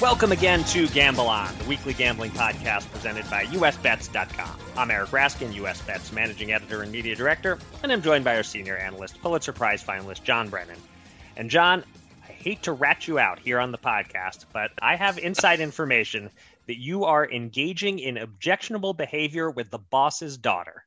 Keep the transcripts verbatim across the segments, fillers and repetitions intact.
Welcome again to Gamble On, the weekly gambling podcast presented by U S bets dot com. I'm Eric Raskin, U S Bets Managing Editor and Media Director, and I'm joined by our senior analyst, Pulitzer Prize finalist, John Brennan. And John, I hate to rat you out here on the podcast, but I have inside information that you are engaging in objectionable behavior with the boss's daughter.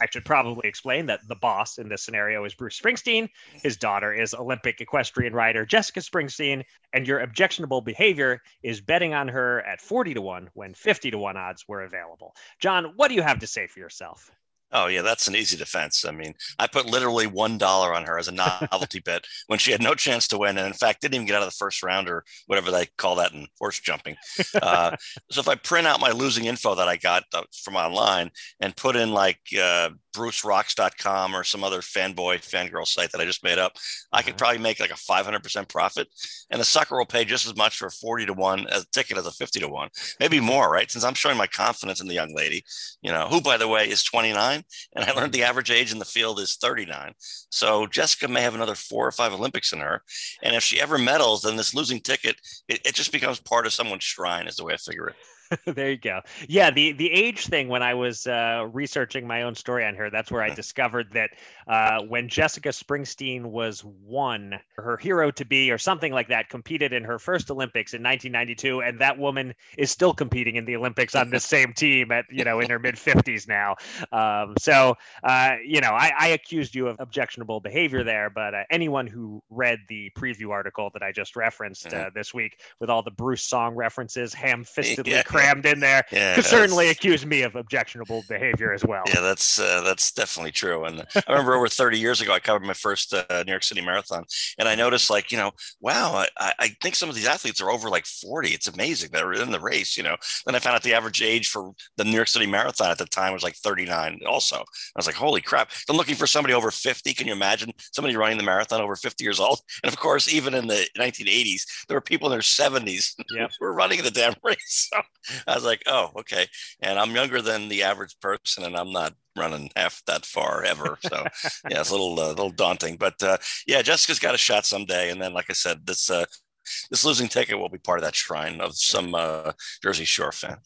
I should probably explain that the boss in this scenario is Bruce Springsteen. His daughter is Olympic equestrian rider Jessica Springsteen. And your objectionable behavior is betting on her at forty to one when fifty to one odds were available. John, what do you have to say for yourself? Oh, yeah, that's an easy defense. I mean, I put literally one dollar on her as a novelty bet when she had no chance to win. And in fact, didn't even get out of the first round or whatever they call that in horse jumping. Uh, so if I print out my losing info that I got from online and put in like uh, bruce rocks dot com or some other fanboy, fangirl site that I just made up, I could probably make like a five hundred percent profit. And the sucker will pay just as much for a forty to one as a ticket as a fifty to one, maybe more, right? Since I'm showing my confidence in the young lady, you know, who, by the way, is twenty-nine. And I learned the average age in the field is thirty-nine. So Jessica may have another four or five Olympics in her. And if she ever medals, then this losing ticket, it, it just becomes part of someone's shrine is the way I figure it. There you go. Yeah, the, the age thing, when I was uh, researching my own story on her, that's where I discovered that uh, when Jessica Springsteen was one, her hero-to-be or something like that competed in her first Olympics in nineteen ninety-two, and that woman is still competing in the Olympics on this same team at, you know, in her mid-fifties now. Um, so, uh, you know, I, I accused you of objectionable behavior there, but uh, anyone who read the preview article that I just referenced uh, this week with all the Bruce song references ham-fistedly yeah. crammed in there yeah, could certainly accuse me of objectionable behavior as well. Yeah, that's uh, that's definitely true. And I remember over thirty years ago, I covered my first uh, New York City Marathon, and I noticed, like, you know, wow, I, I think some of these athletes are over like forty. It's amazing they're in the race, you know. Then I found out the average age for the New York City Marathon at the time was like thirty-nine. Also, I was like, holy crap! I'm looking for somebody over fifty. Can you imagine somebody running the marathon over fifty years old? And of course, even in the nineteen eighties, there were people in their seventies yep. who were running the damn race. So I was like, oh, okay. And I'm younger than the average person, and I'm not running half that far ever. So yeah, it's a little, uh, little daunting, but uh, yeah, Jessica's got a shot someday. And then, like I said, this, uh, This losing ticket will be part of that shrine of some uh, Jersey Shore fan.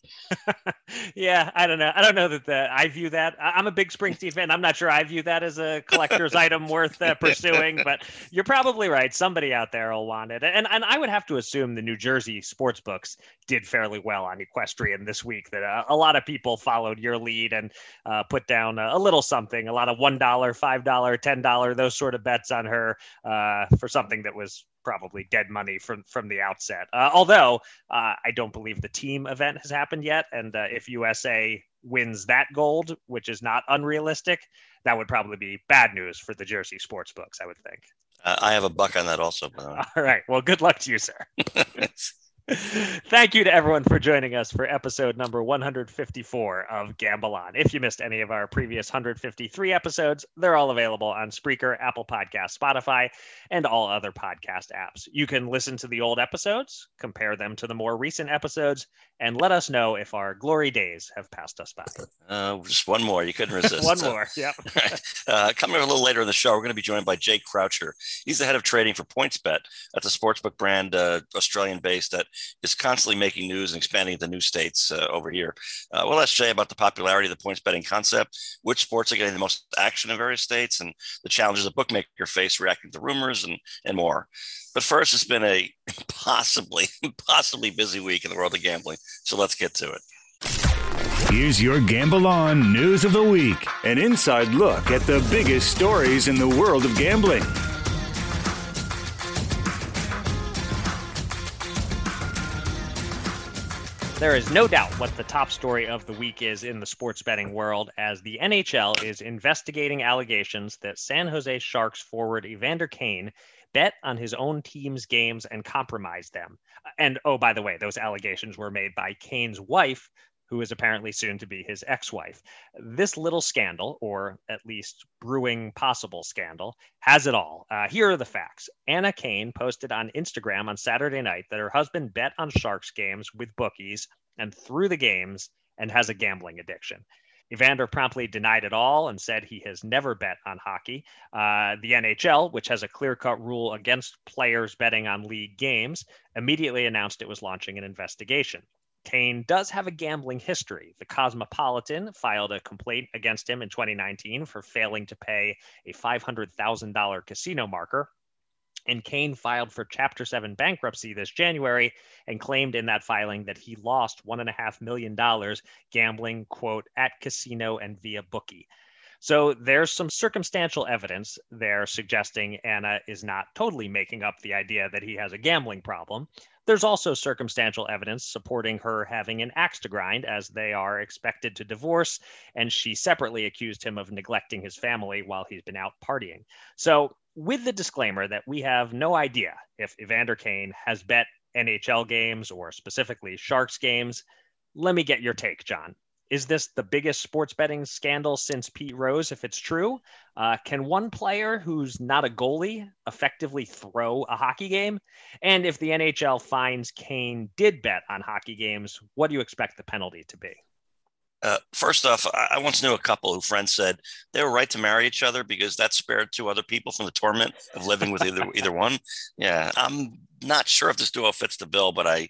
yeah, I don't know. I don't know that the, I view that. I, I'm a big Springsteen fan. I'm not sure I view that as a collector's item worth uh, pursuing, but you're probably right. Somebody out there will want it. And and I would have to assume the New Jersey sports books did fairly well on equestrian this week, that uh, a lot of people followed your lead and uh, put down a, a little something, a lot of one dollar, five dollars, ten dollars, those sort of bets on her uh, for something that was probably dead money from, from the outset. Uh, although uh, I don't believe the team event has happened yet. And uh, if U S A wins that gold, which is not unrealistic, that would probably be bad news for the Jersey sports books, I would think. Uh, I have a buck on that also, by the way. All right. Well, good luck to you, sir. Thank you to everyone for joining us for episode number one hundred fifty-four of Gamble On. If you missed any of our previous one hundred fifty-three episodes, they're all available on Spreaker, Apple Podcasts, Spotify, and all other podcast apps. You can listen to the old episodes, compare them to the more recent episodes, and let us know if our glory days have passed us by. Uh, just one more. You couldn't resist. one more. Yeah. uh, coming up a little later in the show, we're going to be joined by Jay Croucher. He's the head of trading for PointsBet. That's a sportsbook brand, uh, Australian-based, that is constantly making news and expanding into new states uh, over here. Uh, we'll ask Jay about the popularity of the points betting concept, which sports are getting the most action in various states, and the challenges a bookmaker face reacting to rumors and, and more. But first, it's been a possibly, possibly busy week in the world of gambling. So let's get to it. Here's your Gamble On News of the Week, an inside look at the biggest stories in the world of gambling. There is no doubt what the top story of the week is in the sports betting world, as the N H L is investigating allegations that San Jose Sharks forward Evander Kane bet on his own team's games and compromised them. And oh, by the way, those allegations were made by Kane's wife, who is apparently soon to be his ex-wife. This little scandal, or at least brewing possible scandal, has it all. Uh, here are the facts. Anna Kane posted on Instagram on Saturday night that her husband bet on Sharks games with bookies and threw the games and has a gambling addiction. Evander promptly denied it all and said he has never bet on hockey. Uh, the N H L, which has a clear-cut rule against players betting on league games, immediately announced it was launching an investigation. Kane does have a gambling history. The Cosmopolitan filed a complaint against him in twenty nineteen for failing to pay a five hundred thousand dollars casino marker. And Kane filed for Chapter seven bankruptcy this January and claimed in that filing that he lost one point five million dollars gambling, quote, at casino and via bookie. So there's some circumstantial evidence there suggesting Anna is not totally making up the idea that he has a gambling problem. There's also circumstantial evidence supporting her having an axe to grind, as they are expected to divorce, and she separately accused him of neglecting his family while he's been out partying. So with the disclaimer that we have no idea if Evander Kane has bet N H L games or specifically Sharks games, let me get your take, John. Is this the biggest sports betting scandal since Pete Rose, if it's true? Uh, can one player who's not a goalie effectively throw a hockey game? And if the N H L finds Kane did bet on hockey games, what do you expect the penalty to be? Uh, first off, I once knew a couple who friends said they were right to marry each other because that spared two other people from the torment of living with either either one. Yeah, I'm not sure if this duo fits the bill, but I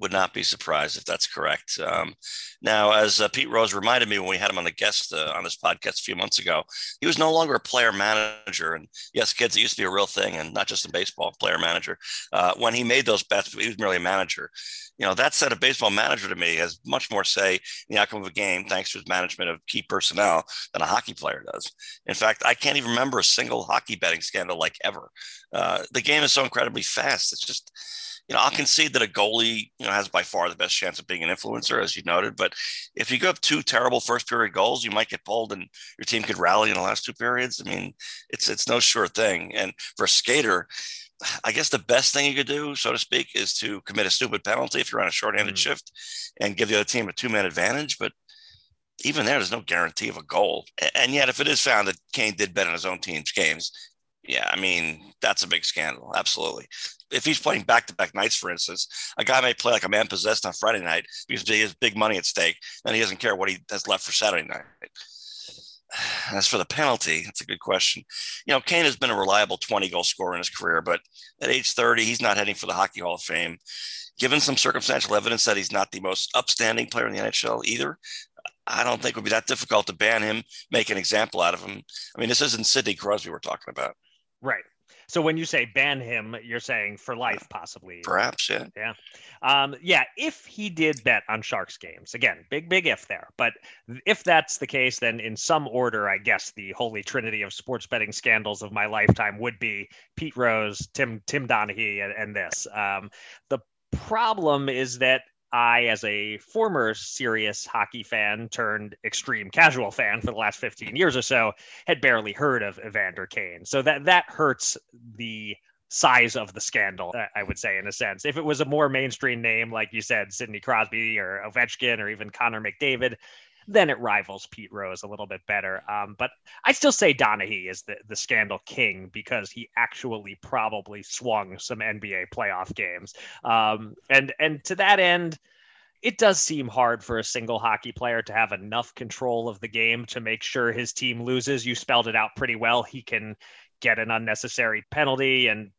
would not be surprised if that's correct. Um, now, as uh, Pete Rose reminded me when we had him on the guest uh, on his podcast a few months ago, he was no longer a player manager. And yes, kids, it used to be a real thing, and not just in baseball, player manager. Uh, when he made those bets, he was merely a manager. You know, that said, a baseball manager to me has much more say in the outcome of a game thanks to his management of key personnel than a hockey player does. In fact, I can't even remember a single hockey betting scandal like ever. Uh, the game is so incredibly fast. It's just... You know, I'll concede that a goalie, you know, has by far the best chance of being an influencer, as you noted. But if you give up two terrible first period goals, you might get pulled and your team could rally in the last two periods. I mean, it's it's no sure thing. And for a skater, I guess the best thing you could do, so to speak, is to commit a stupid penalty if you're on a shorthanded mm-hmm. shift and give the other team a two-man advantage. But even there, there's no guarantee of a goal. And yet, if it is found that Kane did bet on his own team's games, yeah, I mean, that's a big scandal. Absolutely. If he's playing back-to-back nights, for instance, a guy may play like a man possessed on Friday night because he has big money at stake and he doesn't care what he has left for Saturday night. As for the penalty, that's a good question. You know, Kane has been a reliable twenty-goal scorer in his career, but at age thirty, he's not heading for the Hockey Hall of Fame. Given some circumstantial evidence that he's not the most upstanding player in the N H L either, I don't think it would be that difficult to ban him, make an example out of him. I mean, this isn't Sidney Crosby we're talking about. Right. So when you say ban him, you're saying for life, possibly. Perhaps, yeah. Yeah. Um, yeah, if he did bet on Sharks games, again, big, big if there. But if that's the case, then in some order, I guess the holy trinity of sports betting scandals of my lifetime would be Pete Rose, Tim Tim Donaghy, and, and this. Um, the problem is that I, as a former serious hockey fan turned extreme casual fan for the last fifteen years or so, had barely heard of Evander Kane. So that that hurts the size of the scandal, I would say, in a sense. If it was a more mainstream name, like you said, Sidney Crosby or Ovechkin or even Connor McDavid, then it rivals Pete Rose a little bit better. Um, but I still say Donaghy is the, the scandal king because he actually probably swung some N B A playoff games. Um, and, and to that end, it does seem hard for a single hockey player to have enough control of the game to make sure his team loses. You spelled it out pretty well. He can get an unnecessary penalty and,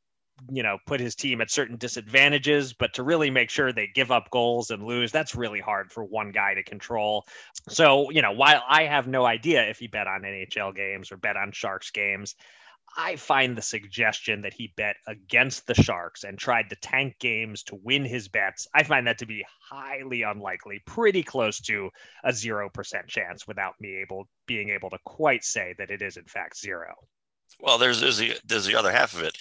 you know, put his team at certain disadvantages, but to really make sure they give up goals and lose, that's really hard for one guy to control. So, you know, while I have no idea if he bet on N H L games or bet on Sharks games, I find the suggestion that he bet against the Sharks and tried to tank games to win his bets, I find that to be highly unlikely, pretty close to a zero percent chance without me able being able to quite say that it is in fact zero. Well, there's, there's the, there's the other half of it.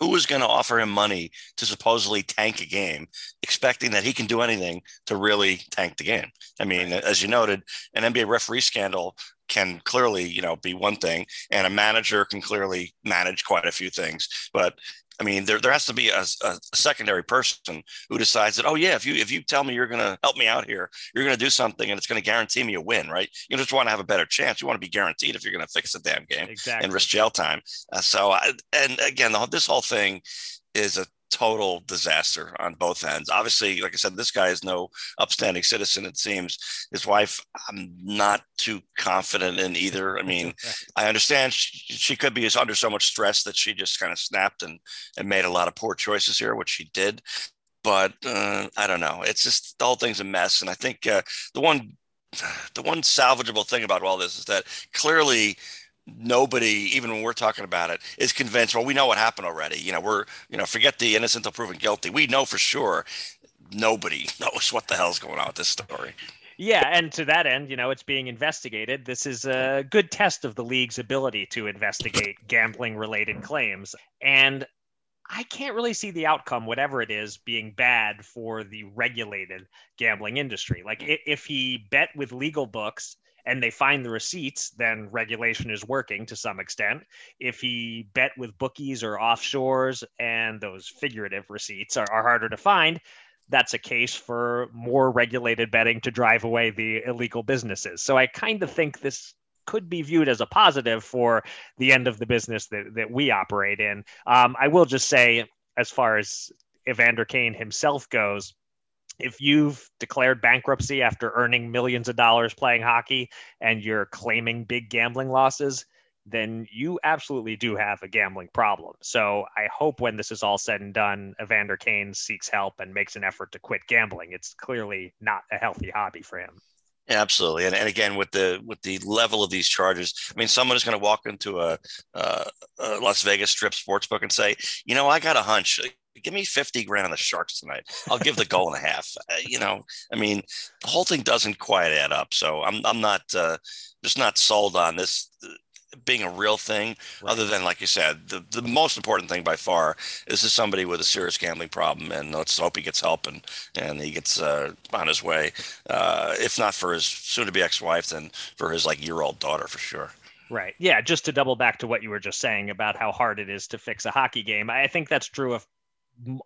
Who is going to offer him money to supposedly tank a game, expecting that he can do anything to really tank the game? I mean, as you noted, an N B A referee scandal can clearly, you know, be one thing, and a manager can clearly manage quite a few things. But I mean, there there has to be a, a secondary person who decides that, oh yeah, if you if you tell me you're going to help me out here, you're going to do something, and it's going to guarantee me a win, right? You just want to have a better chance. You want to be guaranteed if you're going to fix the damn game exactly. and risk jail time. Uh, so, I, and again, the, this whole thing is a total disaster on both ends. Obviously, like I said, this guy is no upstanding citizen, it seems. His wife, I'm not too confident in either. I mean, I understand she, she could be under so much stress that she just kind of snapped and, and made a lot of poor choices here, which she did. But uh, I don't know. It's just the whole thing's a mess. And I think uh, the one the one salvageable thing about all this is that clearly – nobody, even when we're talking about it, is convinced, well, we know what happened already. You know, we're, you know, forget the innocent until proven guilty. We know for sure. Nobody knows what the hell's going on with this story. Yeah, and to that end, you know, it's being investigated. This is a good test of the league's ability to investigate gambling-related claims. And I can't really see the outcome, whatever it is, being bad for the regulated gambling industry. Like, if he bet with legal books and they find the receipts, then regulation is working to some extent. If he bet with bookies or offshores and those figurative receipts are, are harder to find, that's a case for more regulated betting to drive away the illegal businesses. So I kind of think this could be viewed as a positive for the end of the business that, that we operate in. Um, I will just say, as far as Evander Kane himself goes, if you've declared bankruptcy after earning millions of dollars playing hockey and you're claiming big gambling losses, then you absolutely do have a gambling problem. So I hope when this is all said and done, Evander Kane seeks help and makes an effort to quit gambling. It's clearly not a healthy hobby for him. Yeah, absolutely. And, and again, with the with the level of these charges, I mean, someone is going to walk into a, uh, a Las Vegas strip sportsbook and say, you know, I got a hunch. Give me fifty grand on the Sharks tonight. I'll give the goal and a half. Uh, you know, I mean, the whole thing doesn't quite add up. So I'm I'm not uh, just not sold on this being a real thing, right? Other than, like you said, the, the most important thing by far is this is somebody with a serious gambling problem, and let's hope he gets help and, and he gets uh, on his way. Uh, if not for his soon-to-be ex-wife, then for his, like, year-old daughter for sure. Right. Yeah, just to double back to what you were just saying about how hard it is to fix a hockey game, I think that's true of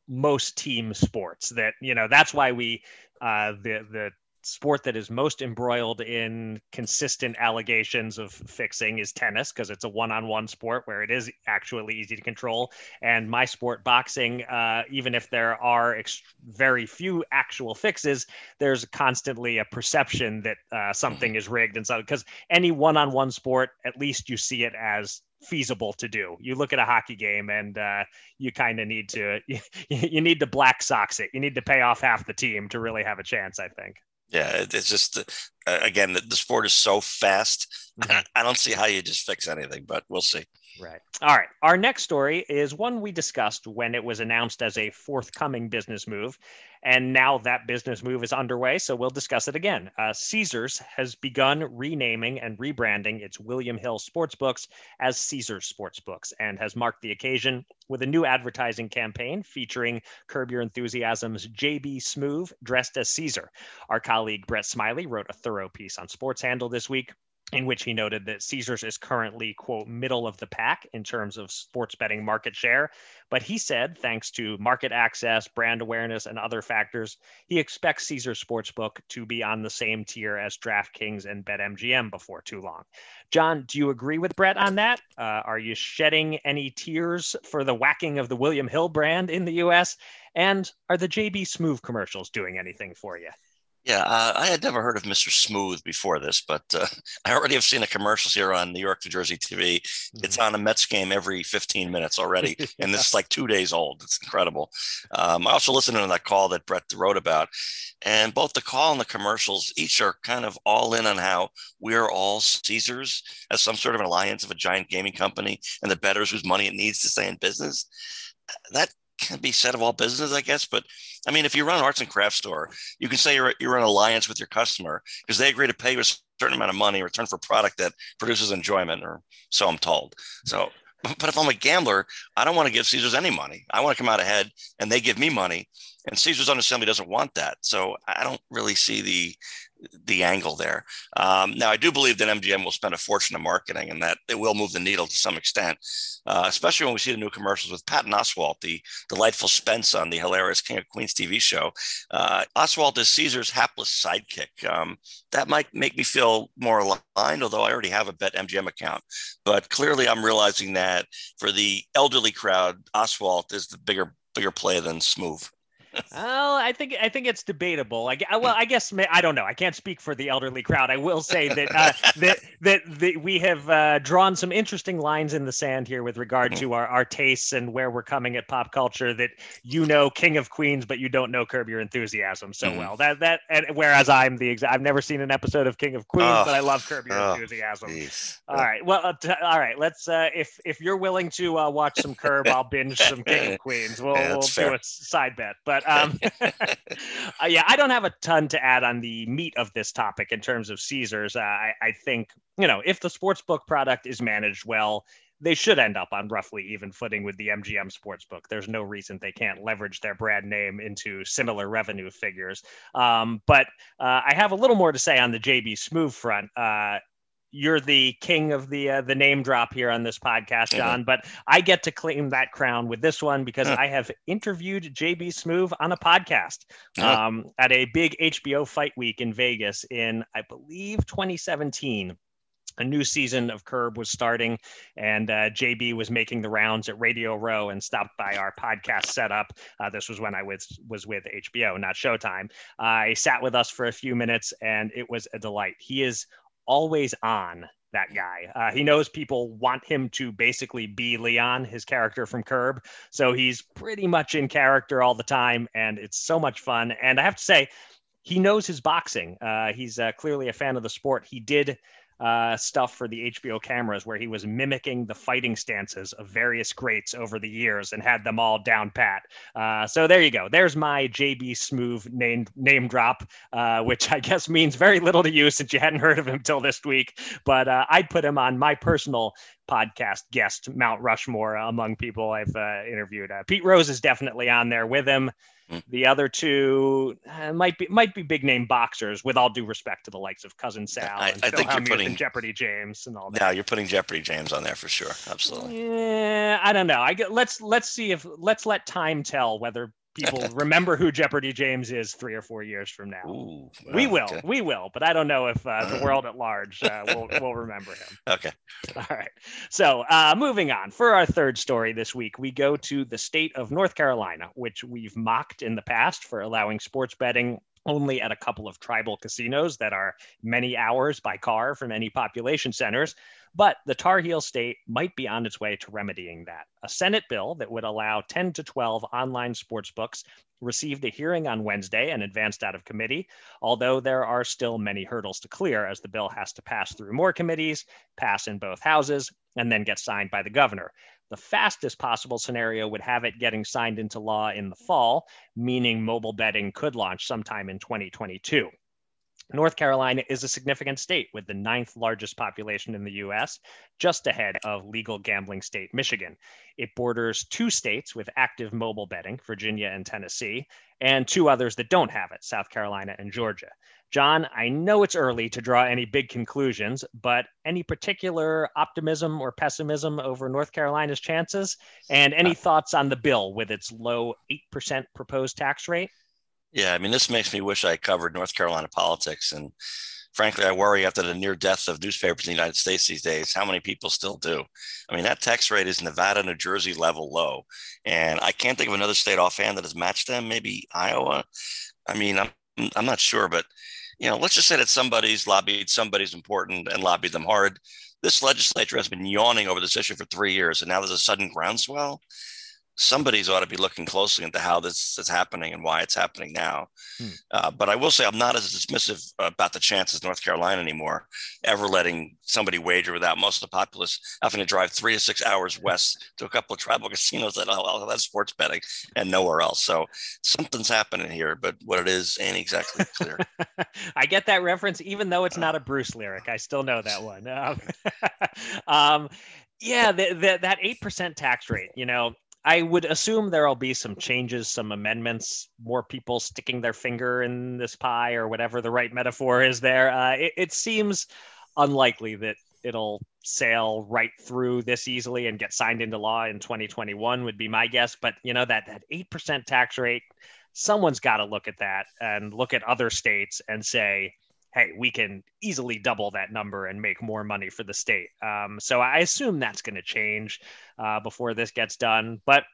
most team sports. That, you know, that's why we uh the the sport that is most embroiled in consistent allegations of fixing is tennis, because it's a one-on-one sport where it is actually easy to control. And my sport, boxing, uh even if there are ex- very few actual fixes, there's constantly a perception that uh something is rigged. And so, because any one-on-one sport, at least you see it as feasible to do. You look at a hockey game and uh, you kind of need to, you, you need to black sox it. You need to pay off half the team to really have a chance, I think. Yeah, it's just, uh, again, the, the sport is so fast. Mm-hmm. I don't see how you just fix anything, but we'll see. Right. All right. Our next story is one we discussed when it was announced as a forthcoming business move, and now that business move is underway, so we'll discuss it again. Uh, Caesars has begun renaming and rebranding its William Hill Sportsbooks as Caesars Sportsbooks, and has marked the occasion with a new advertising campaign featuring Curb Your Enthusiasm's J B. Smoove dressed as Caesar. Our colleague Brett Smiley wrote a thorough piece on Sports Handle this week, in which he noted that Caesars is currently, quote, middle of the pack in terms of sports betting market share. But he said, thanks to market access, brand awareness, and other factors, he expects Caesars Sportsbook to be on the same tier as DraftKings and BetMGM before too long. John, do you agree with Brett on that? Uh, are you shedding any tears for the whacking of the William Hill brand in the U S? And are the J B. Smoove commercials doing anything for you? Yeah, uh, I had never heard of Mister Smoove before this, but uh, I already have seen the commercials here on New York, New Jersey T V. Mm-hmm. It's on a Mets game every fifteen minutes already, yeah. and this is like two days old. It's incredible. Um, I also listened to that call that Brett wrote about, and both the call and the commercials, each are kind of all in on how we're all Caesars as some sort of an alliance of a giant gaming company and the bettors whose money it needs to stay in business. That can be said of all business, I guess. But I mean, if you run an arts and crafts store, you can say you're you're in alliance with your customer because they agree to pay you a certain amount of money in return for a product that produces enjoyment, or so I'm told. So, but if I'm a gambler, I don't want to give Caesars any money. I want to come out ahead, and they give me money. And Caesars understandably doesn't want that. So I don't really see the the angle there. Um, now, I do believe that M G M will spend a fortune on marketing and that it will move the needle to some extent, uh, especially when we see the new commercials with Patton Oswalt, the delightful Spence on the hilarious King of Queens T V show. Uh, Oswalt is Caesar's hapless sidekick. Um, that might make me feel more aligned, although I already have a BetMGM account. But clearly, I'm realizing that for the elderly crowd, Oswalt is the bigger bigger play than Smoove. Oh, I think I think it's debatable. I, well, I guess I don't know. I can't speak for the elderly crowd. I will say that uh, that, that that we have uh, drawn some interesting lines in the sand here with regard to our, our tastes and where we're coming at pop culture. That you know King of Queens, but you don't know Curb Your Enthusiasm so well. That that and whereas I'm the exact, I've never seen an episode of King of Queens, oh, but I love Curb Your oh, Enthusiasm. Geez. All right, well, uh, t- all right. Let's uh, if if you're willing to uh, watch some Curb, I'll binge some King of Queens. We'll, yeah, we'll do a side bet, but. um, uh, yeah, I don't have a ton to add on the meat of this topic in terms of Caesars. Uh, I, I think, you know, if the sportsbook product is managed well, they should end up on roughly even footing with the M G M sportsbook. There's no reason they can't leverage their brand name into similar revenue figures. Um, but uh, I have a little more to say on the J B. Smoove front. Uh, You're the king of the uh, the name drop here on this podcast, John, mm-hmm. but I get to claim that crown with this one because mm-hmm. I have interviewed J B. Smoove on a podcast mm-hmm. um, at a big H B O fight week in Vegas in, I believe, twenty seventeen. A new season of Curb was starting, and uh, J B was making the rounds at Radio Row and stopped by our podcast setup. Uh, this was when I was, was with H B O, not Showtime. Uh, he sat with us for a few minutes, and it was a delight. He is always on, that guy. Uh, he knows people want him to basically be Leon, his character from Curb. So he's pretty much in character all the time, and it's so much fun. And I have to say, he knows his boxing. Uh, he's uh, clearly a fan of the sport. He did uh, stuff for the H B O cameras where he was mimicking the fighting stances of various greats over the years and had them all down pat. Uh, so there you go. There's my J B. Smoove name, name drop, uh, which I guess means very little to you since you hadn't heard of him till this week, but, uh, I'd put him on my personal podcast guest, Mount Rushmore, among people I've uh, interviewed. Uh, Pete Rose is definitely on there with him. The other two uh, might be might be big name boxers, with all due respect to the likes of Cousin Sal I, and I Phil think you're putting, and Jeopardy James and all that. Yeah, you're putting Jeopardy James on there for sure. Absolutely. Yeah, I don't know. I get, let's let's see if let's let time tell whether people remember who Jeopardy James is three or four years from now. Ooh, well, we will, okay. we will, but I don't know if uh, the world at large uh, will will remember him. Okay. All right. So uh, moving on for our third story this week, we go to the state of North Carolina, which we've mocked in the past for allowing sports betting only at a couple of tribal casinos that are many hours by car from any population centers. But the Tar Heel state might be on its way to remedying that. A Senate bill that would allow ten to twelve online sportsbooks received a hearing on Wednesday and advanced out of committee, although there are still many hurdles to clear as the bill has to pass through more committees, pass in both houses, and then get signed by the governor. The fastest possible scenario would have it getting signed into law in the fall, meaning mobile betting could launch sometime in twenty twenty-two. North Carolina is a significant state with the ninth largest population in the U S, just ahead of legal gambling state Michigan. It borders two states with active mobile betting, Virginia and Tennessee, and two others that don't have it, South Carolina and Georgia. John, I know it's early to draw any big conclusions, but any particular optimism or pessimism over North Carolina's chances? And any thoughts on the bill with its low eight percent proposed tax rate? Yeah, I mean, this makes me wish I covered North Carolina politics. And frankly, I worry after the near death of newspapers in the United States these days, how many people still do. I mean, that tax rate is Nevada, New Jersey level low. And I can't think of another state offhand that has matched them, maybe Iowa. I mean, I'm I'm not sure, but, you know, let's just say that somebody's lobbied, somebody's important and lobbied them hard. This legislature has been yawning over this issue for three years, and now there's a sudden groundswell. Somebody's ought to be looking closely into how this is happening and why it's happening now. Hmm. Uh, but I will say I'm not as dismissive about the chances North Carolina anymore, ever letting somebody wager without most of the populace having to drive three to six hours west to a couple of tribal casinos that all have sports betting and nowhere else. So something's happening here, but what it is ain't exactly clear. I get that reference, even though it's not a Bruce lyric. I still know that one. Um, um, yeah, the, the, that eight percent tax rate, you know, I would assume there'll be some changes, some amendments, more people sticking their finger in this pie or whatever the right metaphor is there. Uh, it, it seems unlikely that it'll sail right through this easily and get signed into law in twenty twenty-one would be my guess. But, you know, that, that eight percent tax rate, someone's got to look at that and look at other states and say, hey, we can easily double that number and make more money for the state. Um, so I assume that's going to change uh, before this gets done. But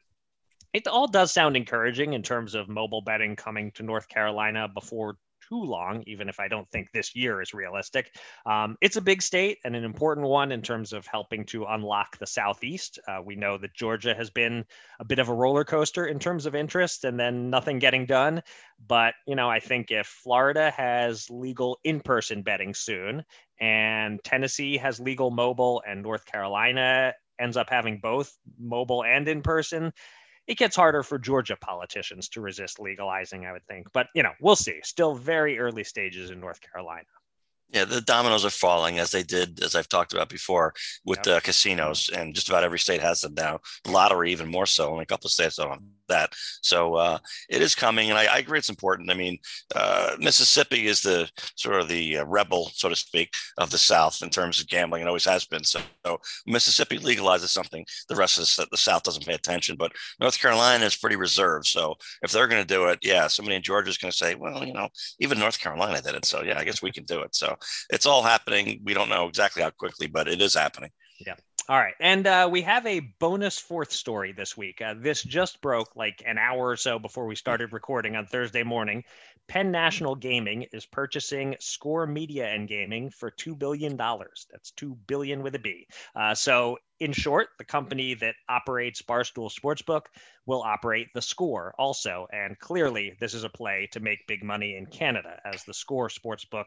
it all does sound encouraging in terms of mobile betting coming to North Carolina before too long, even if I don't think this year is realistic. Um, it's a big state and an important one in terms of helping to unlock the Southeast. Uh, we know that Georgia has been a bit of a roller coaster in terms of interest and then nothing getting done. But, you know, I think if Florida has legal in-person betting soon and Tennessee has legal mobile and North Carolina ends up having both mobile and in-person, it gets harder for Georgia politicians to resist legalizing, I would think. But, you know, we'll see. Still very early stages in North Carolina. Yeah, the dominoes are falling, as they did, as I've talked about before, with the yep. uh, casinos. And just about every state has them now. Lottery, even more so. Only a couple of states don't have that. So uh, it is coming. And I, I agree it's important. I mean, uh, Mississippi is the sort of the uh, rebel, so to speak, of the South in terms of gambling. It always has been. So, so Mississippi legalizes something. The rest of the, the South doesn't pay attention. But North Carolina is pretty reserved. So if they're going to do it, yeah, somebody in Georgia is going to say, well, you know, even North Carolina did it. So, yeah, I guess we can do it. So it's all happening. We don't know exactly how quickly, but it is happening. Yeah. All right. And uh, we have a bonus fourth story this week. Uh, this just broke like an hour or so before we started recording on Thursday morning. Penn National Gaming is purchasing Score Media and Gaming for two billion dollars. That's two billion dollars with a B. Uh, so in short, the company that operates Barstool Sportsbook will operate The Score also. And clearly this is a play to make big money in Canada, as The Score Sportsbook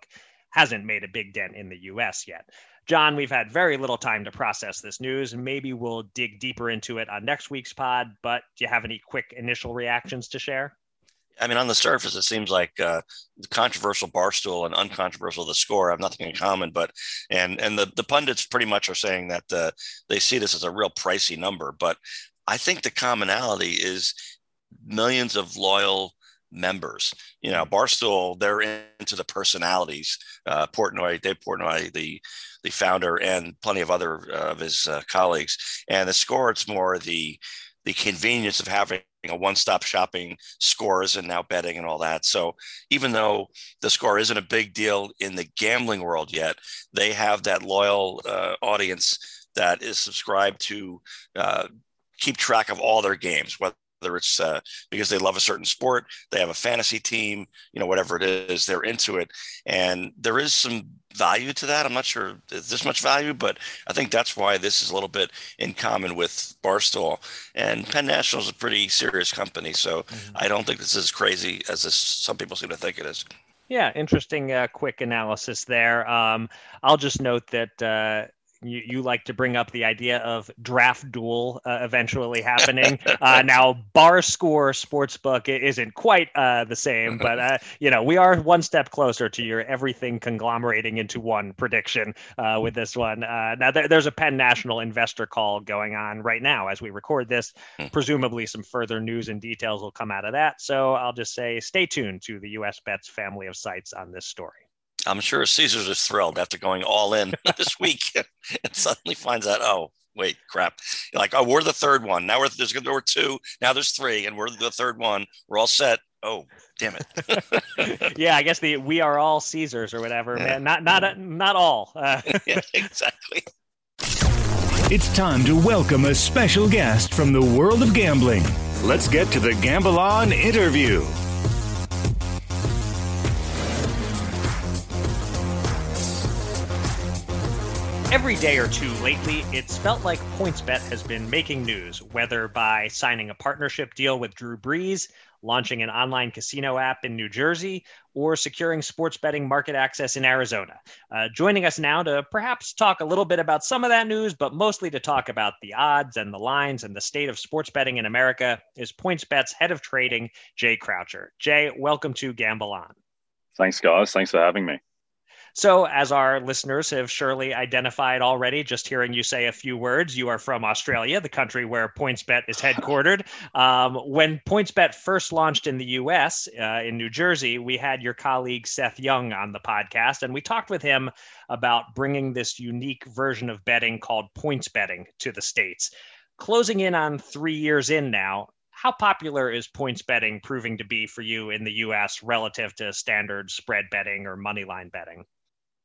hasn't made a big dent in the U S yet. John, we've had very little time to process this news, and maybe we'll dig deeper into it on next week's pod, but do you have any quick initial reactions to share? I mean, on the surface, it seems like uh, the controversial Barstool and uncontroversial The Score have nothing in common. But and and the, the pundits pretty much are saying that uh, they see this as a real pricey number. But I think the commonality is millions of loyal members. You know, Barstool, they're into the personalities. Uh, Portnoy, Dave Portnoy, the the founder, and plenty of other uh, of his uh, colleagues. And The Score, it's more the the convenience of having a one-stop shopping, scores and now betting and all that. So even though The Score isn't a big deal in the gambling world yet, they have that loyal uh, audience that is subscribed to uh, keep track of all their games, whether whether it's uh, because they love a certain sport, they have a fantasy team, you know, whatever it is, they're into it. And there is some value to that. I'm not sure there's this much value, but I think that's why this is a little bit in common with Barstool. And Penn National is a pretty serious company. So mm-hmm. I don't think this is as crazy as this, some people seem to think it is. Yeah, interesting, uh, quick analysis there. Um, I'll just note that uh, You, you like to bring up the idea of draft duel uh, eventually happening. Uh, now, Bar Score Sportsbook isn't quite uh, the same, but uh, you know, we are one step closer to your everything conglomerating into one prediction uh, with this one. Uh, now, there, there's a Penn National investor call going on right now as we record this. Presumably, some further news and details will come out of that. So I'll just say stay tuned to the U S Bets family of sites on this story. I'm sure Caesars is thrilled after going all in this week and suddenly finds out, oh, wait, crap. You're like, oh, we're the third one. Now we're, there's, there were two. Now there's three, and we're the third one. We're all set. Oh, damn it. Yeah, I guess the we are all Caesars or whatever. Yeah. Man. Not not, yeah. not all. Uh, yeah, exactly. It's time to welcome a special guest from the world of gambling. Let's get to the Gamble On interview. Every day or two lately, it's felt like PointsBet has been making news, whether by signing a partnership deal with Drew Brees, launching an online casino app in New Jersey, or securing sports betting market access in Arizona. Uh, joining us now to perhaps talk a little bit about some of that news, but mostly to talk about the odds and the lines and the state of sports betting in America is PointsBet's head of trading, Jay Croucher. Jay, welcome to Gamble On. Thanks, guys. Thanks for having me. So as our listeners have surely identified already, just hearing you say a few words, you are from Australia, the country where PointsBet is headquartered. Um, when PointsBet first launched in the U S, uh, in New Jersey, we had your colleague Seth Young on the podcast, and we talked with him about bringing this unique version of betting called points betting to the States. Closing in on three years in now, how popular is points betting proving to be for you in the U S relative to standard spread betting or money line betting?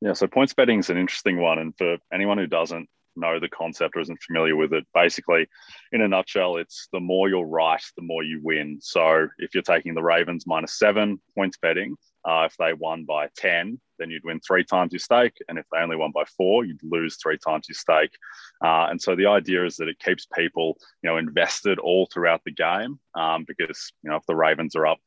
Yeah, so points betting is an interesting one. And for anyone who doesn't know the concept or isn't familiar with it, basically, in a nutshell, it's the more you're right, the more you win. So if you're taking the Ravens minus seven points betting, uh, if they won by ten, then you'd win three times your stake. And if they only won by four, you'd lose three times your stake. Uh, and so the idea is that it keeps people, you know, invested all throughout the game um, because, you know, if the Ravens are up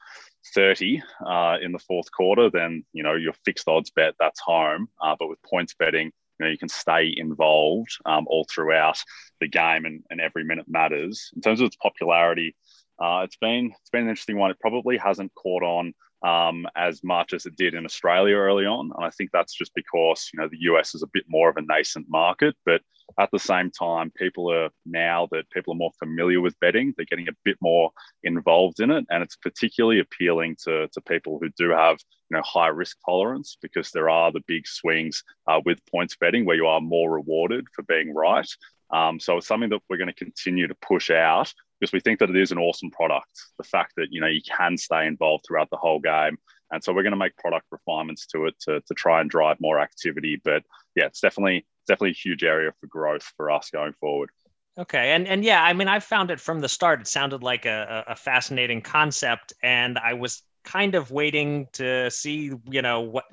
thirty uh, in the fourth quarter, then, you know, your fixed odds bet, that's home. Uh, but with points betting, you know, you can stay involved um, all throughout the game, and, and every minute matters. In terms of its popularity, uh, it's been it's been an interesting one. It probably hasn't caught on um, as much as it did in Australia early on, and I think that's just because, you know, the U S is a bit more of a nascent market. But at the same time, people are now that people are more familiar with betting, they're getting a bit more involved in it, and it's particularly appealing to to people who do have, you know, high risk tolerance, because there are the big swings uh, with points betting where you are more rewarded for being right. Um, so it's something that we're going to continue to push out because we think that it is an awesome product. The fact that, you know, you can stay involved throughout the whole game. And so we're going to make product refinements to it to, to try and drive more activity. But yeah, it's definitely definitely a huge area for growth for us going forward. Okay. And and yeah, I mean, I found it from the start, it sounded like a, a fascinating concept. And I was kind of waiting to see, you know, what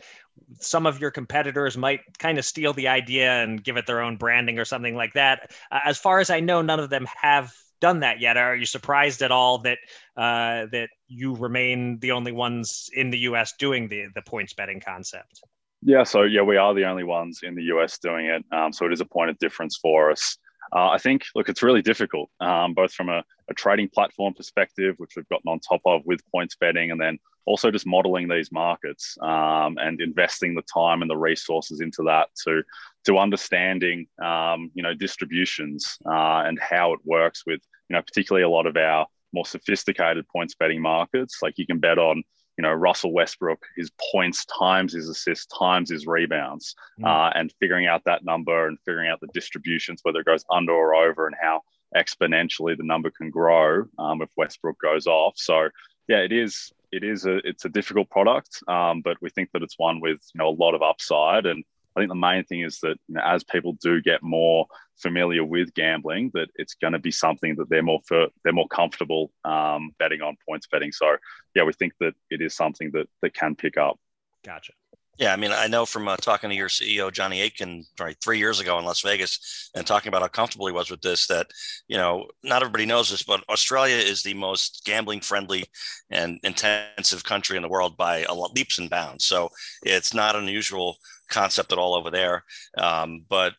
some of your competitors might kind of steal the idea and give it their own branding or something like that. As far as I know, none of them have done that yet. Are you surprised at all that uh, that you remain the only ones in the U S doing the the points betting concept? Yeah, so yeah, we are the only ones in the U S doing it. Um, so it is a point of difference for us. Uh, I think, look, it's really difficult, um, both from a, a trading platform perspective, which we've gotten on top of with points betting, and then also just modeling these markets um, and investing the time and the resources into that to to understanding, um, you know, distributions uh, and how it works with, you know, particularly a lot of our more sophisticated points betting markets. Like you can bet on, you know, Russell Westbrook, his points times his assists times his rebounds, mm. uh, and figuring out that number and figuring out the distributions, whether it goes under or over and how exponentially the number can grow um, if Westbrook goes off. So yeah, it is, it is a, it's a difficult product, um, but we think that it's one with, you know, a lot of upside. And I think the main thing is that, you know, as people do get more familiar with gambling, that it's going to be something that they're more for, they're more comfortable um, betting on points betting. So yeah, we think that it is something that that can pick up. Gotcha. Yeah, I mean, I know from uh, talking to your C E O, Johnny Aitken, right, three years ago in Las Vegas, and talking about how comfortable he was with this, that, you know, not everybody knows this, but Australia is the most gambling friendly and intensive country in the world by a lot, leaps and bounds. So it's not unusual concept at all over there. Um, but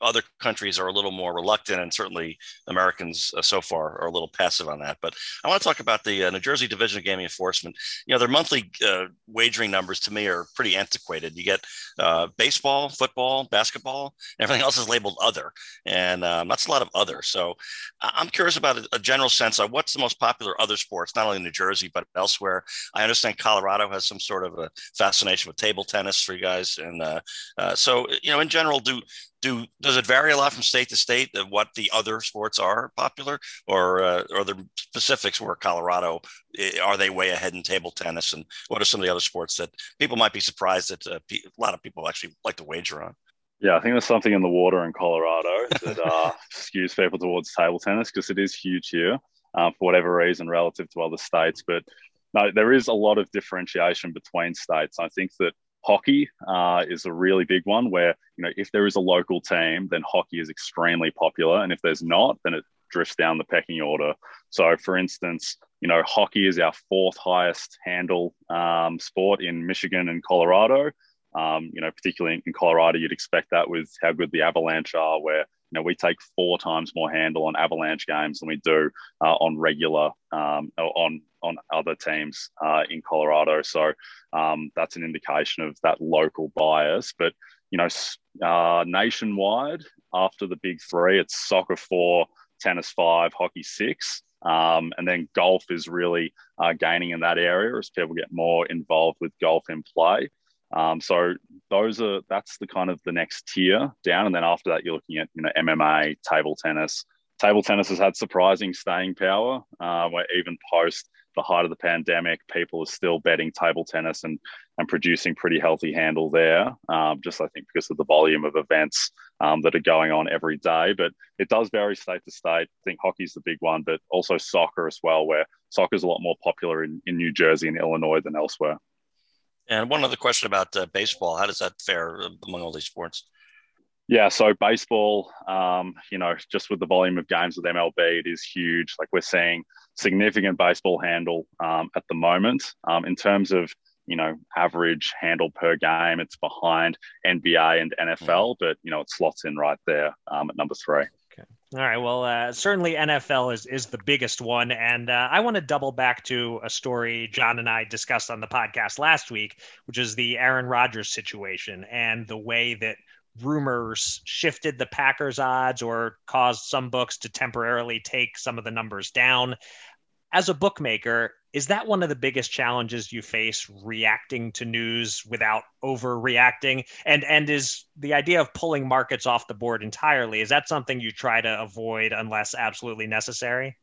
other countries are a little more reluctant, and certainly Americans uh, so far are a little passive on that. But I want to talk about the uh, New Jersey Division of Gaming Enforcement. You know, their monthly uh, wagering numbers to me are pretty antiquated. You get uh, baseball, football, basketball, and everything else is labeled other. And um, that's a lot of other. So I'm curious about a, a general sense of what's the most popular other sports, not only in New Jersey, but elsewhere. I understand Colorado has some sort of a fascination with table tennis for you guys. And uh, uh, so, you know, in general, do Do, does it vary a lot from state to state of what the other sports are popular, or uh, are there specifics where Colorado, are they way ahead in table tennis? And what are some of the other sports that people might be surprised that uh, a lot of people actually like to wager on? Yeah, I think there's something in the water in Colorado that uh, skews people towards table tennis because it is huge here uh, for whatever reason relative to other states. But no, there is a lot of differentiation between states. I think that Hockey uh, is a really big one where, you know, if there is a local team, then hockey is extremely popular. And if there's not, then it drifts down the pecking order. So, for instance, you know, hockey is our fourth highest handle um, sport in Michigan and Colorado. Um, you know, particularly in Colorado, you'd expect that with how good the Avalanche are, where, you know, we take four times more handle on Avalanche games than we do uh, on regular, um, on on other teams uh, in Colorado. So um, that's an indication of that local bias. But, you know, uh, nationwide, after the big three, it's soccer four, tennis five, hockey six. Um, and then golf is really uh, gaining in that area as people get more involved with golf in play. Um, so those are, that's the kind of the next tier down. And then after that, you're looking at, you know, M M A, table tennis. Table tennis has had surprising staying power, uh, where even post the height of the pandemic, people are still betting table tennis and, and producing pretty healthy handle there. Um, just, I think, because of the volume of events um, that are going on every day, but it does vary state to state. I think hockey is the big one, but also soccer as well, where soccer is a lot more popular in, in New Jersey and Illinois than elsewhere. And one other question about uh, baseball. How does that fare among all these sports? Yeah, so baseball, um, you know, just with the volume of games with M L B, it is huge. Like, we're seeing significant baseball handle um, at the moment. Um, in terms of, you know, average handle per game, it's behind N B A and N F L, but, you know, it slots in right there um, at number three. Okay. All right. Well, uh, certainly N F L is, is the biggest one. And uh, I want to double back to a story John and I discussed on the podcast last week, which is the Aaron Rodgers situation and the way that rumors shifted the Packers odds or caused some books to temporarily take some of the numbers down. As a bookmaker, is that one of the biggest challenges you face, reacting to news without overreacting? And and is the idea of pulling markets off the board entirely, is that something you try to avoid unless absolutely necessary?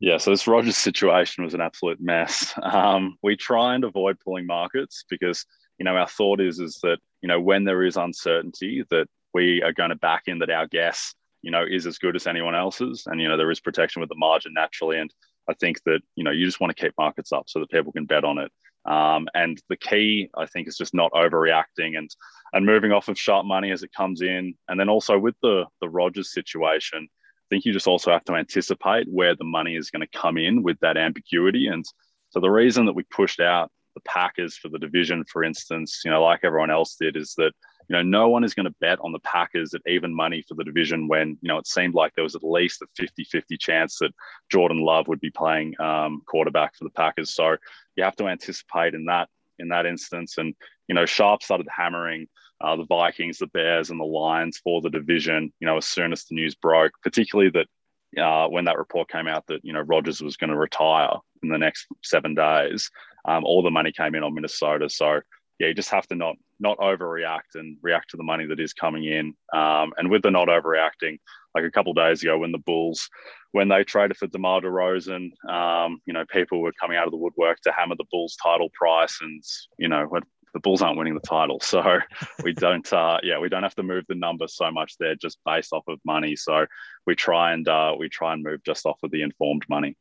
Yeah, so this Rodgers situation was an absolute mess. Um, we try and avoid pulling markets because, you know, our thought is, is that, you know, when there is uncertainty, that we are going to back in that our guess, you know, is as good as anyone else's. And, you know, there is protection with the margin naturally. And I think that, you know, you just want to keep markets up so that people can bet on it. Um, and the key, I think, is just not overreacting and and moving off of sharp money as it comes in. And then also with the, the Rodgers situation, I think you just also have to anticipate where the money is going to come in with that ambiguity. And so the reason that we pushed out the Packers for the division, for instance, you know, like everyone else did, is that, you know, no one is going to bet on the Packers at even money for the division when, you know, it seemed like there was at least a fifty-fifty chance that Jordan Love would be playing um, quarterback for the Packers. So you have to anticipate in that, in that instance. And, you know, Sharp started hammering uh, the Vikings, the Bears, and the Lions for the division, you know, as soon as the news broke, particularly that uh, when that report came out that, you know, Rodgers was going to retire in the next seven days. Um, all the money came in on Minnesota. So, yeah, you just have to not not overreact and react to the money that is coming in. Um, and with the not overreacting, like a couple of days ago when the Bulls, when they traded for DeMar DeRozan, um, you know, people were coming out of the woodwork to hammer the Bulls title price. And, you know, the Bulls aren't winning the title. So we don't, uh, yeah, we don't have to move the number so much there just based off of money. So we try and uh, we try and move just off of the informed money.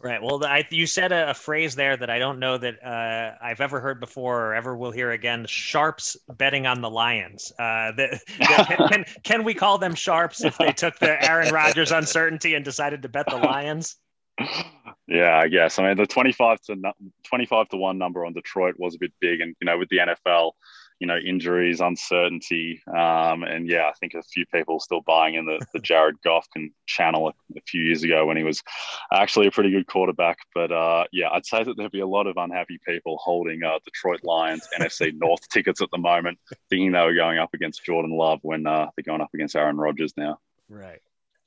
Right. Well, I, you said a, a phrase there that I don't know that uh, I've ever heard before or ever will hear again. Sharps betting on the Lions. Uh, the, the, can, can can we call them Sharps if they took the Aaron Rodgers uncertainty and decided to bet the Lions? Yeah, I guess. I mean, the twenty-five to one number on Detroit was a bit big. And, you know, with the N F L, you know, injuries, uncertainty. Um, and yeah, I think a few people still buying in the, the Jared Goff can channel a, a few years ago when he was actually a pretty good quarterback. But uh, yeah, I'd say that there'd be a lot of unhappy people holding uh, Detroit Lions N F C North tickets at the moment, thinking they were going up against Jordan Love when uh, they're going up against Aaron Rodgers now. Right.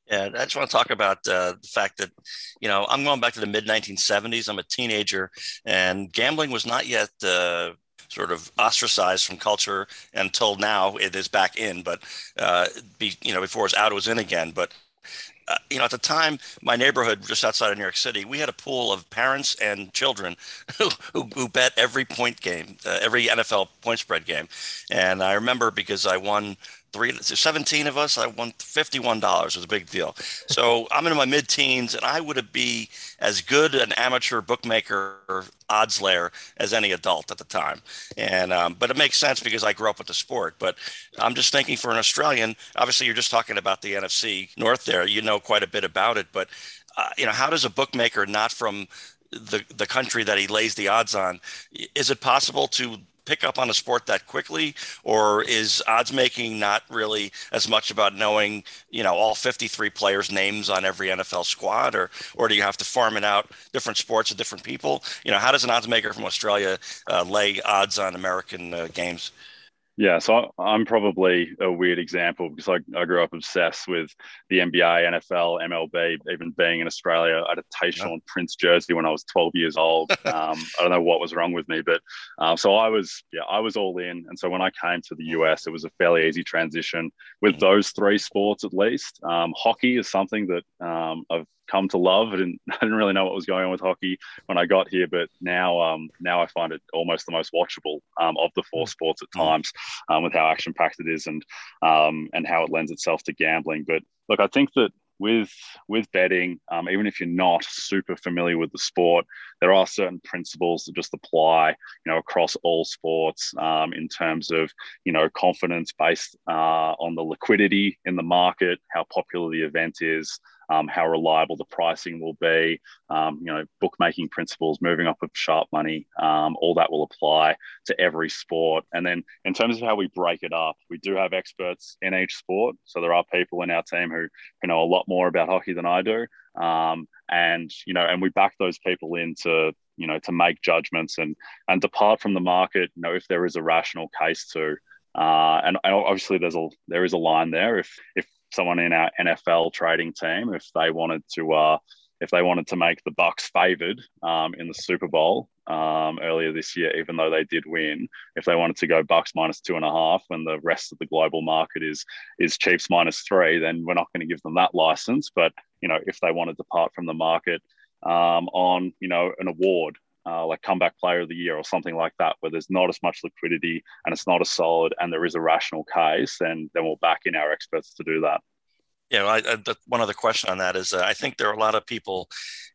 Yeah, I just want to talk about uh, the fact that, you know, I'm going back to the mid nineteen seventies. I'm a teenager and gambling was not yet uh, sort of ostracized from culture until now. It is back in, but, uh, be, you know, before it was out, it was in again. But, uh, you know, at the time, my neighborhood just outside of New York City, we had a pool of parents and children who, who, who bet every point game, uh, every N F L point spread game. And I remember because I won three, seventeen of us, I won fifty-one dollars. It was a big deal. So I'm in my mid-teens, and I would be as good an amateur bookmaker odds layer as any adult at the time. And um, but it makes sense because I grew up with the sport. But I'm just thinking for an Australian, obviously you're just talking about the N F C North there. You know quite a bit about it. But, uh, you know, how does a bookmaker not from the, the country that he lays the odds on, is it possible to pick up on a sport that quickly, or is odds making not really as much about knowing, you know, all fifty-three players' names on every N F L squad, or or do you have to farm it out different sports and different people? You know, how does an odds maker from Australia uh, lay odds on American uh, games? Yeah, so I'm probably a weird example because I, I grew up obsessed with the N B A, N F L, M L B, even being in Australia. I had a Tayshaun yeah. Prince jersey when I was twelve years old. Um, I don't know what was wrong with me, but uh, so I was, yeah, I was all in. And so when I came to the U S, it was a fairly easy transition with those three sports, at least. Um, hockey is something that um, I've come to love. I didn't, I didn't really know what was going on with hockey when I got here, but now um, now I find it almost the most watchable um, of the four sports at times, um, with how action-packed it is, and um, and how it lends itself to gambling. But look, I think that with with betting, um, even if you're not super familiar with the sport, there are certain principles that just apply, you know, across all sports, um, in terms of, you know, confidence based uh, on the liquidity in the market, how popular the event is, Um, how reliable the pricing will be, um, you know, bookmaking principles, moving up of sharp money, um, all that will apply to every sport. And then in terms of how we break it up, we do have experts in each sport. So there are people in our team who, who know a lot more about hockey than I do. Um, and, you know, and we back those people into, you know, to make judgments and, and depart from the market, you know, if there is a rational case to. Uh, and, and obviously there's a, there is a line there. If, if, someone in our N F L trading team, if they wanted to, uh, if they wanted to make the Bucks favored um, in the Super Bowl um, earlier this year, even though they did win, if they wanted to go Bucks minus two and a half, when the rest of the global market is is Chiefs minus three, then we're not going to give them that license. But you know, if they want to depart from the market um, on, you know, an award. Uh, like comeback player of the year or something like that, where there's not as much liquidity and it's not as solid and there is a rational case, then, then we'll back in our experts to do that. Yeah, I, I, the, one other question on that is uh, I think there are a lot of people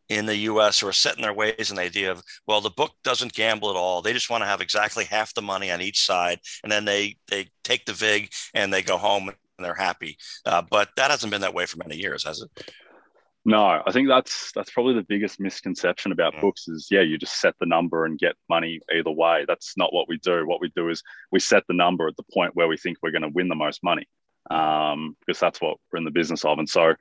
in the U S who are set in their ways in the idea of, well, the book doesn't gamble at all. They just want to have exactly half the money on each side, and then they they take the vig and they go home and they're happy. Uh, but that hasn't been that way for many years, has it? No, I think that's that's probably the biggest misconception about books is, yeah, you just set the number and get money either way. That's not what we do. What we do is we set the number at the point where we think we're going to win the most money, um, because that's what we're in the business of. And so,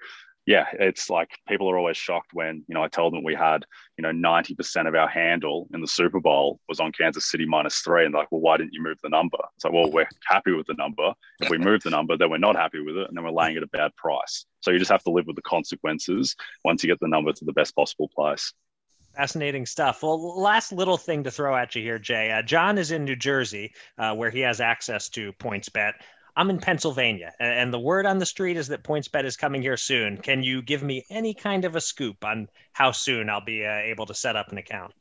yeah, it's like people are always shocked when, you know, I tell them we had, you know, ninety percent of our handle in the Super Bowl was on Kansas City minus three. And they're like, well, why didn't you move the number? It's like, well, we're happy with the number. If we move the number, then we're not happy with it. And then we're laying at a bad price. So you just have to live with the consequences once you get the number to the best possible place. Fascinating stuff. Well, last little thing to throw at you here, Jay. Uh, John is in New Jersey, uh, where he has access to PointsBet. I'm in Pennsylvania, and the word on the street is that PointsBet is coming here soon. Can you give me any kind of a scoop on how soon I'll be uh, able to set up an account?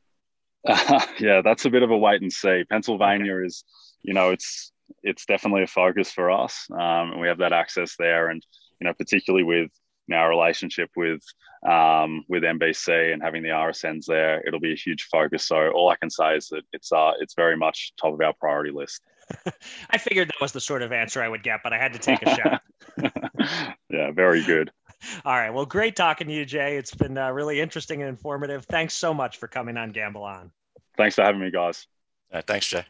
Uh, yeah, that's a bit of a wait and see. Pennsylvania okay. is, you know, it's it's definitely a focus for us. Um, and we have that access there, and you know, particularly with our relationship with um, with N B C and having the R S Ns there, it'll be a huge focus. So all I can say is that it's uh, it's very much top of our priority list. I figured that was the sort of answer I would get, but I had to take a shot. Yeah, very good. All right. Well, great talking to you, Jay. It's been uh, really interesting and informative. Thanks so much for coming on Gamble On. Thanks for having me, guys. Uh, thanks, Jay.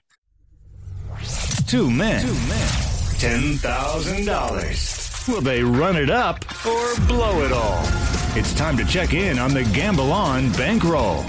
Two men. Two men. ten thousand dollars. Will they run it up or blow it all? It's time to check in on the Gamble On bankroll.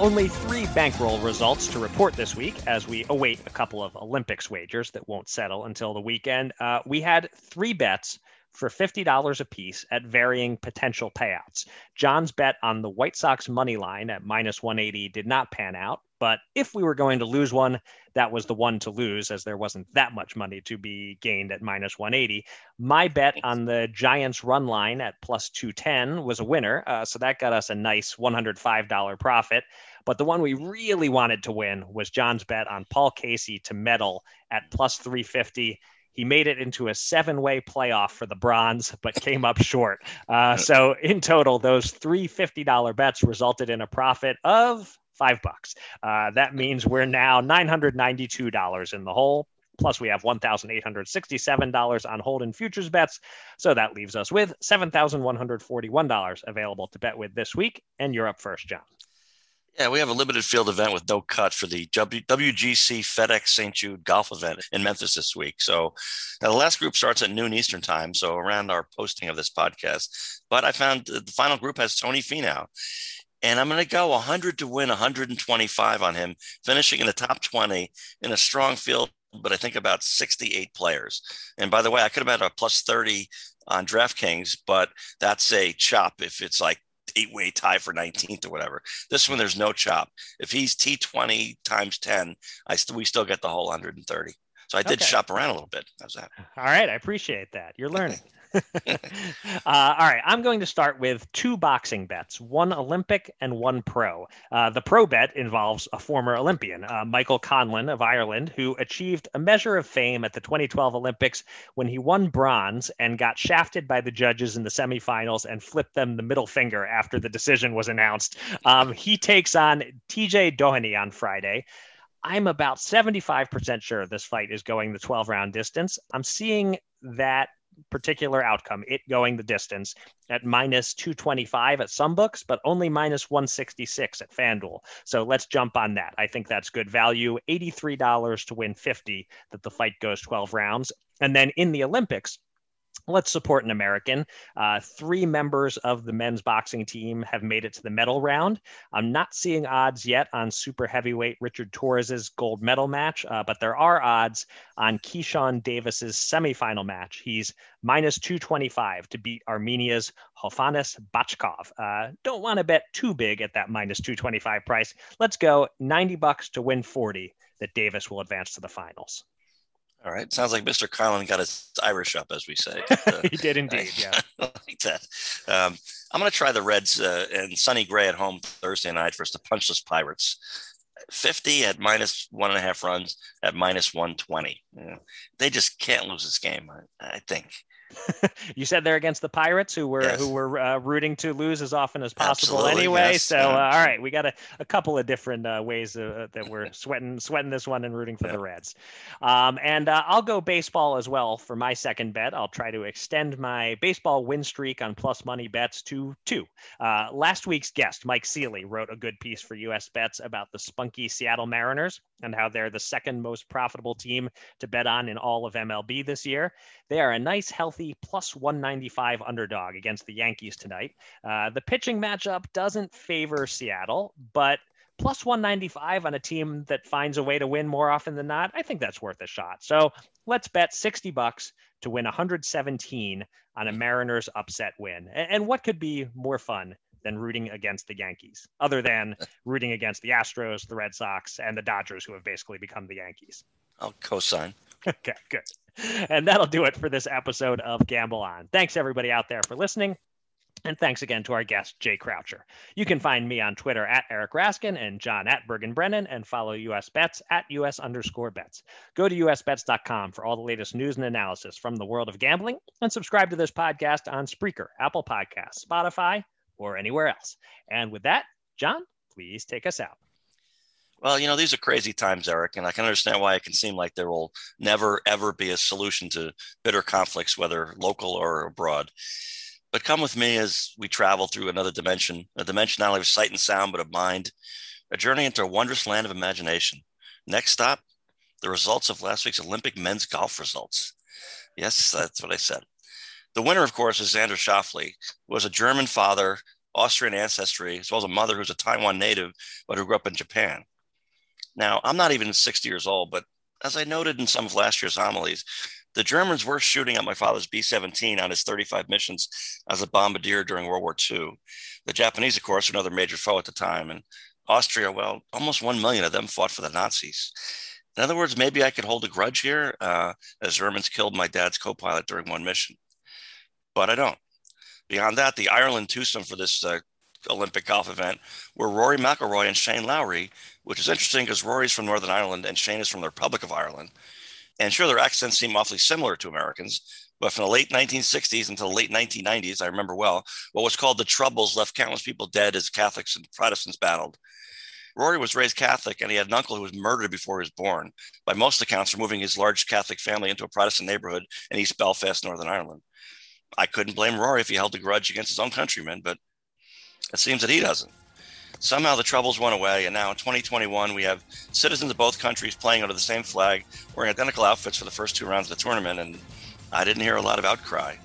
Only three bankroll results to report this week as we await a couple of Olympics wagers that won't settle until the weekend. Uh, we had three bets for fifty dollars a piece at varying potential payouts. John's bet on the White Sox money line at minus one eighty did not pan out, but if we were going to lose one, that was the one to lose, as there wasn't that much money to be gained at minus one eighty. My bet on the Giants run line at plus two ten was a winner, uh, so that got us a nice one hundred five dollars profit. But the one we really wanted to win was John's bet on Paul Casey to medal at plus three fifty. He made it into a seven-way playoff for the bronze, but came up short. Uh, so in total, those three fifty dollars bets resulted in a profit of five bucks. Uh, that means we're now nine hundred ninety-two dollars in the hole. Plus, we have one thousand eight hundred sixty-seven dollars on hold in futures bets. So that leaves us with seven thousand one hundred forty-one dollars available to bet with this week. And you're up first, John. Yeah, we have a limited field event with no cut for the W G C FedEx Saint Jude golf event in Memphis this week. So now the last group starts at noon Eastern time, so around our posting of this podcast. But I found the final group has Tony Finau, and I'm going to go one hundred to win one hundred twenty-five on him, finishing in the top twenty in a strong field, but I think about sixty-eight players. And by the way, I could have had a plus thirty on DraftKings, but that's a chop if it's like eight-way tie for nineteenth or whatever. This one, there's no chop. If he's T twenty times ten, I st- we still get the whole one hundred thirty. So I did okay. shop around a little bit. How's that? All right. I appreciate that. You're learning. uh, all right. I'm going to start with two boxing bets, one Olympic and one pro. Uh, the pro bet involves a former Olympian, uh, Michael Conlon of Ireland, who achieved a measure of fame at the twenty twelve Olympics when he won bronze and got shafted by the judges in the semifinals and flipped them the middle finger after the decision was announced. Um, he takes on T J Doheny on Friday. I'm about seventy-five percent sure this fight is going the twelve round distance. I'm seeing that particular outcome, it going the distance, at minus two twenty-five at some books, but only minus one sixty-six at FanDuel. So let's jump on that. I think that's good value. eighty-three dollars to win fifty that the fight goes twelve rounds. And then in the Olympics, let's support an American. Uh, three members of the men's boxing team have made it to the medal round. I'm not seeing odds yet on super heavyweight Richard Torres's gold medal match, uh, but there are odds on Keyshawn Davis's semifinal match. He's minus two twenty-five to beat Armenia's Hofanis Bachkov. Uh, don't want to bet too big at that minus two twenty-five price. Let's go ninety bucks to win forty that Davis will advance to the finals. All right. Sounds like Mister Conlon got his Irish up, as we say. Uh, he did indeed. I, yeah. I like that. Um, I'm going to try the Reds uh, and Sonny Gray at home Thursday night versus the punchless Pirates. fifty at minus one and a half runs at minus one twenty. Yeah. They just can't lose this game, I, I think. You said they're against the Pirates, who were yes. who were uh, rooting to lose as often as possible. Absolutely, anyway. Yes, so yeah. uh, all right, we got a, a couple of different uh, ways uh, that we're sweating sweating this one and rooting for yeah. the Reds. Um, and uh, I'll go baseball as well for my second bet. I'll try to extend my baseball win streak on plus money bets to two. Uh, last week's guest, Mike Seeley, wrote a good piece for U S Bets about the spunky Seattle Mariners and how they're the second most profitable team to bet on in all of M L B this year. They are a nice, healthy plus one ninety-five underdog against the Yankees tonight. Uh, the pitching matchup doesn't favor Seattle, but plus one ninety-five on a team that finds a way to win more often than not, I think that's worth a shot. So let's bet sixty bucks to win one hundred seventeen on a Mariners upset win. And what could be more fun than rooting against the Yankees, other than rooting against the Astros, the Red Sox, and the Dodgers, who have basically become the Yankees? I'll co-sign. Okay, good. And that'll do it for this episode of Gamble On. Thanks, everybody out there, for listening. And thanks again to our guest, Jay Croucher. You can find me on Twitter at Eric Raskin and John at Bergen Brennan, and follow U S Bets at US underscore bets. Go to U S bets dot com for all the latest news and analysis from the world of gambling, and subscribe to this podcast on Spreaker, Apple Podcasts, Spotify, or anywhere else. And with that, John, please take us out. Well, you know, these are crazy times, Eric, and I can understand why it can seem like there will never, ever be a solution to bitter conflicts, whether local or abroad. But come with me as we travel through another dimension, a dimension not only of sight and sound, but of mind, a journey into a wondrous land of imagination. Next stop, the results of last week's Olympic men's golf results. Yes, that's what I said. The winner, of course, is Xander Schauffele, who was a German father, Austrian ancestry, as well as a mother who's a Taiwan native, but who grew up in Japan. Now, I'm not even sixty years old, but as I noted in some of last year's homilies, The Germans were shooting at my father's B seventeen on his thirty-five missions as a bombardier during World War Two. The Japanese, of course, were another major foe at the time. And Austria, well, almost one million of them fought for the Nazis. In other words, maybe I could hold a grudge here, uh, as Germans killed my dad's co-pilot during one mission. But I don't. Beyond that, the Ireland twosome for this uh, Olympic golf event were Rory McIlroy and Shane Lowry, which is interesting because Rory's from Northern Ireland and Shane is from the Republic of Ireland. And sure, their accents seem awfully similar to Americans, but from the late nineteen sixties until the late nineteen nineties, I remember well, what was called the Troubles left countless people dead as Catholics and Protestants battled. Rory was raised Catholic, and he had an uncle who was murdered before he was born, by most accounts for moving his large Catholic family into a Protestant neighborhood in East Belfast, Northern Ireland. I couldn't blame Rory if he held a grudge against his own countrymen, but it seems that he doesn't. Somehow the Troubles went away, and now in twenty twenty-one, we have citizens of both countries playing under the same flag, wearing identical outfits for the first two rounds of the tournament, and I didn't hear a lot of outcry.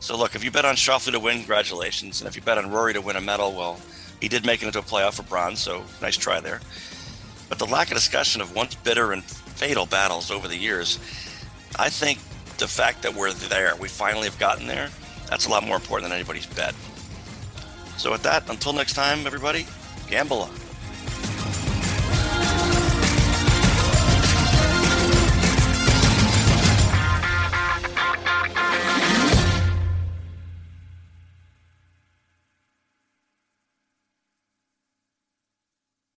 So look, if you bet on Schauffele to win, congratulations, and if you bet on Rory to win a medal, well, he did make it into a playoff for bronze, so nice try there. But the lack of discussion of once bitter and fatal battles over the years, I think the fact that we're there, we finally have gotten there, that's a lot more important than anybody's bet. So with that, until next time, everybody, gamble on.